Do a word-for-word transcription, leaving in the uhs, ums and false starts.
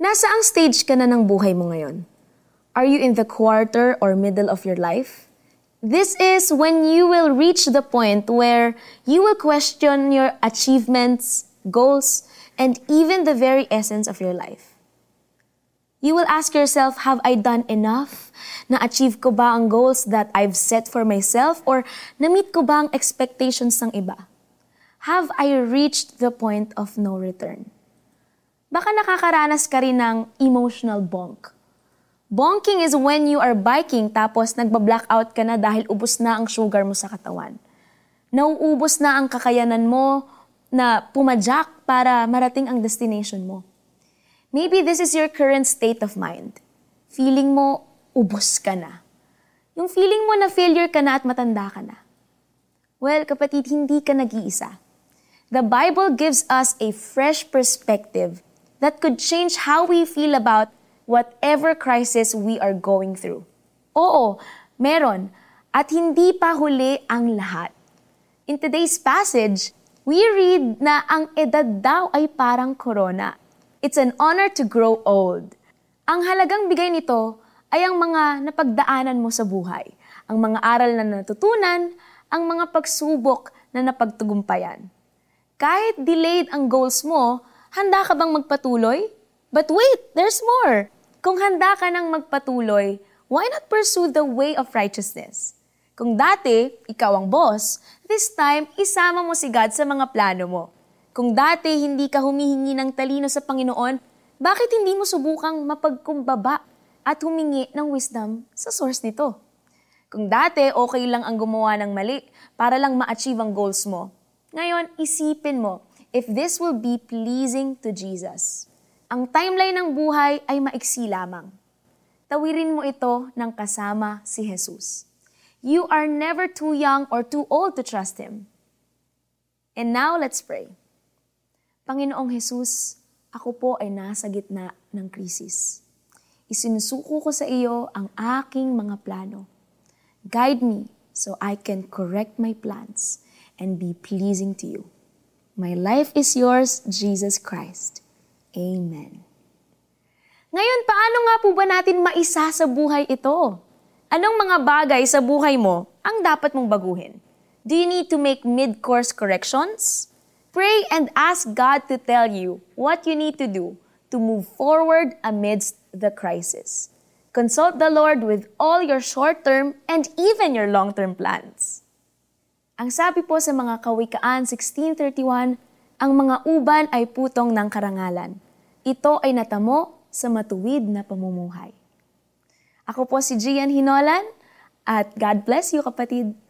Nasaang stage ka na ng buhay mo ngayon? Are you in the quarter or middle of your life? This is when you will reach the point where you will question your achievements, goals, and even the very essence of your life. You will ask yourself, have I done enough? Na-achieve ko ba ang goals that I've set for myself? Or na-meet ko ba ang expectations ng iba? Have I reached the point of no return? Baka nakakaranas ka rin ng emotional bonk. Bonking is when you are biking tapos nagba-blackout ka na dahil ubos na ang sugar mo sa katawan. Nauubos na ang kakayanan mo na pumadyak para marating ang destination mo. Maybe this is your current state of mind. Feeling mo, ubos ka na. Yung feeling mo na failure ka na at matanda ka na. Well, kapatid, hindi ka nag-iisa. The Bible gives us a fresh perspective that could change how we feel about whatever crisis we are going through. Oo, meron. At hindi pa huli ang lahat. In today's passage, we read na ang edad daw ay parang corona. It's an honor to grow old. Ang halagang bigay nito ay ang mga napagdaanan mo sa buhay, ang mga aral na natutunan, ang mga pagsubok na napagtagumpayan. Kahit delayed ang goals mo, handa ka bang magpatuloy? But wait, there's more! Kung handa ka nang magpatuloy, why not pursue the way of righteousness? Kung dati, ikaw ang boss, this time, isama mo si God sa mga plano mo. Kung dati, hindi ka humihingi ng talino sa Panginoon, bakit hindi mo subukang mapagkumbaba at humingi ng wisdom sa source nito? Kung dati, okay lang ang gumawa ng mali para lang ma-achieve ang goals mo. Ngayon, isipin mo if this will be pleasing to Jesus. Ang timeline ng buhay ay maiksi lamang. Tawirin mo ito ng kasama si Jesus. You are never too young or too old to trust Him. And now, let's pray. Panginoong Jesus, ako po ay nasa gitna ng krisis. Isinusuko ko sa iyo ang aking mga plano. Guide me so I can correct my plans and be pleasing to you. My life is yours, Jesus Christ. Amen. Ngayon, paano nga po ba natin maisa sa buhay ito? Anong mga bagay sa buhay mo ang dapat mong baguhin? Do you need to make mid-course corrections? Pray and ask God to tell you what you need to do to move forward amidst the crisis. Consult the Lord with all your short-term and even your long-term plans. Ang sabi po sa mga Kawikaan sixteen thirty-one, ang mga uban ay putong ng karangalan. Ito ay natamo sa matuwid na pamumuhay. Ako po si Gian Hinolan at God bless you, kapatid.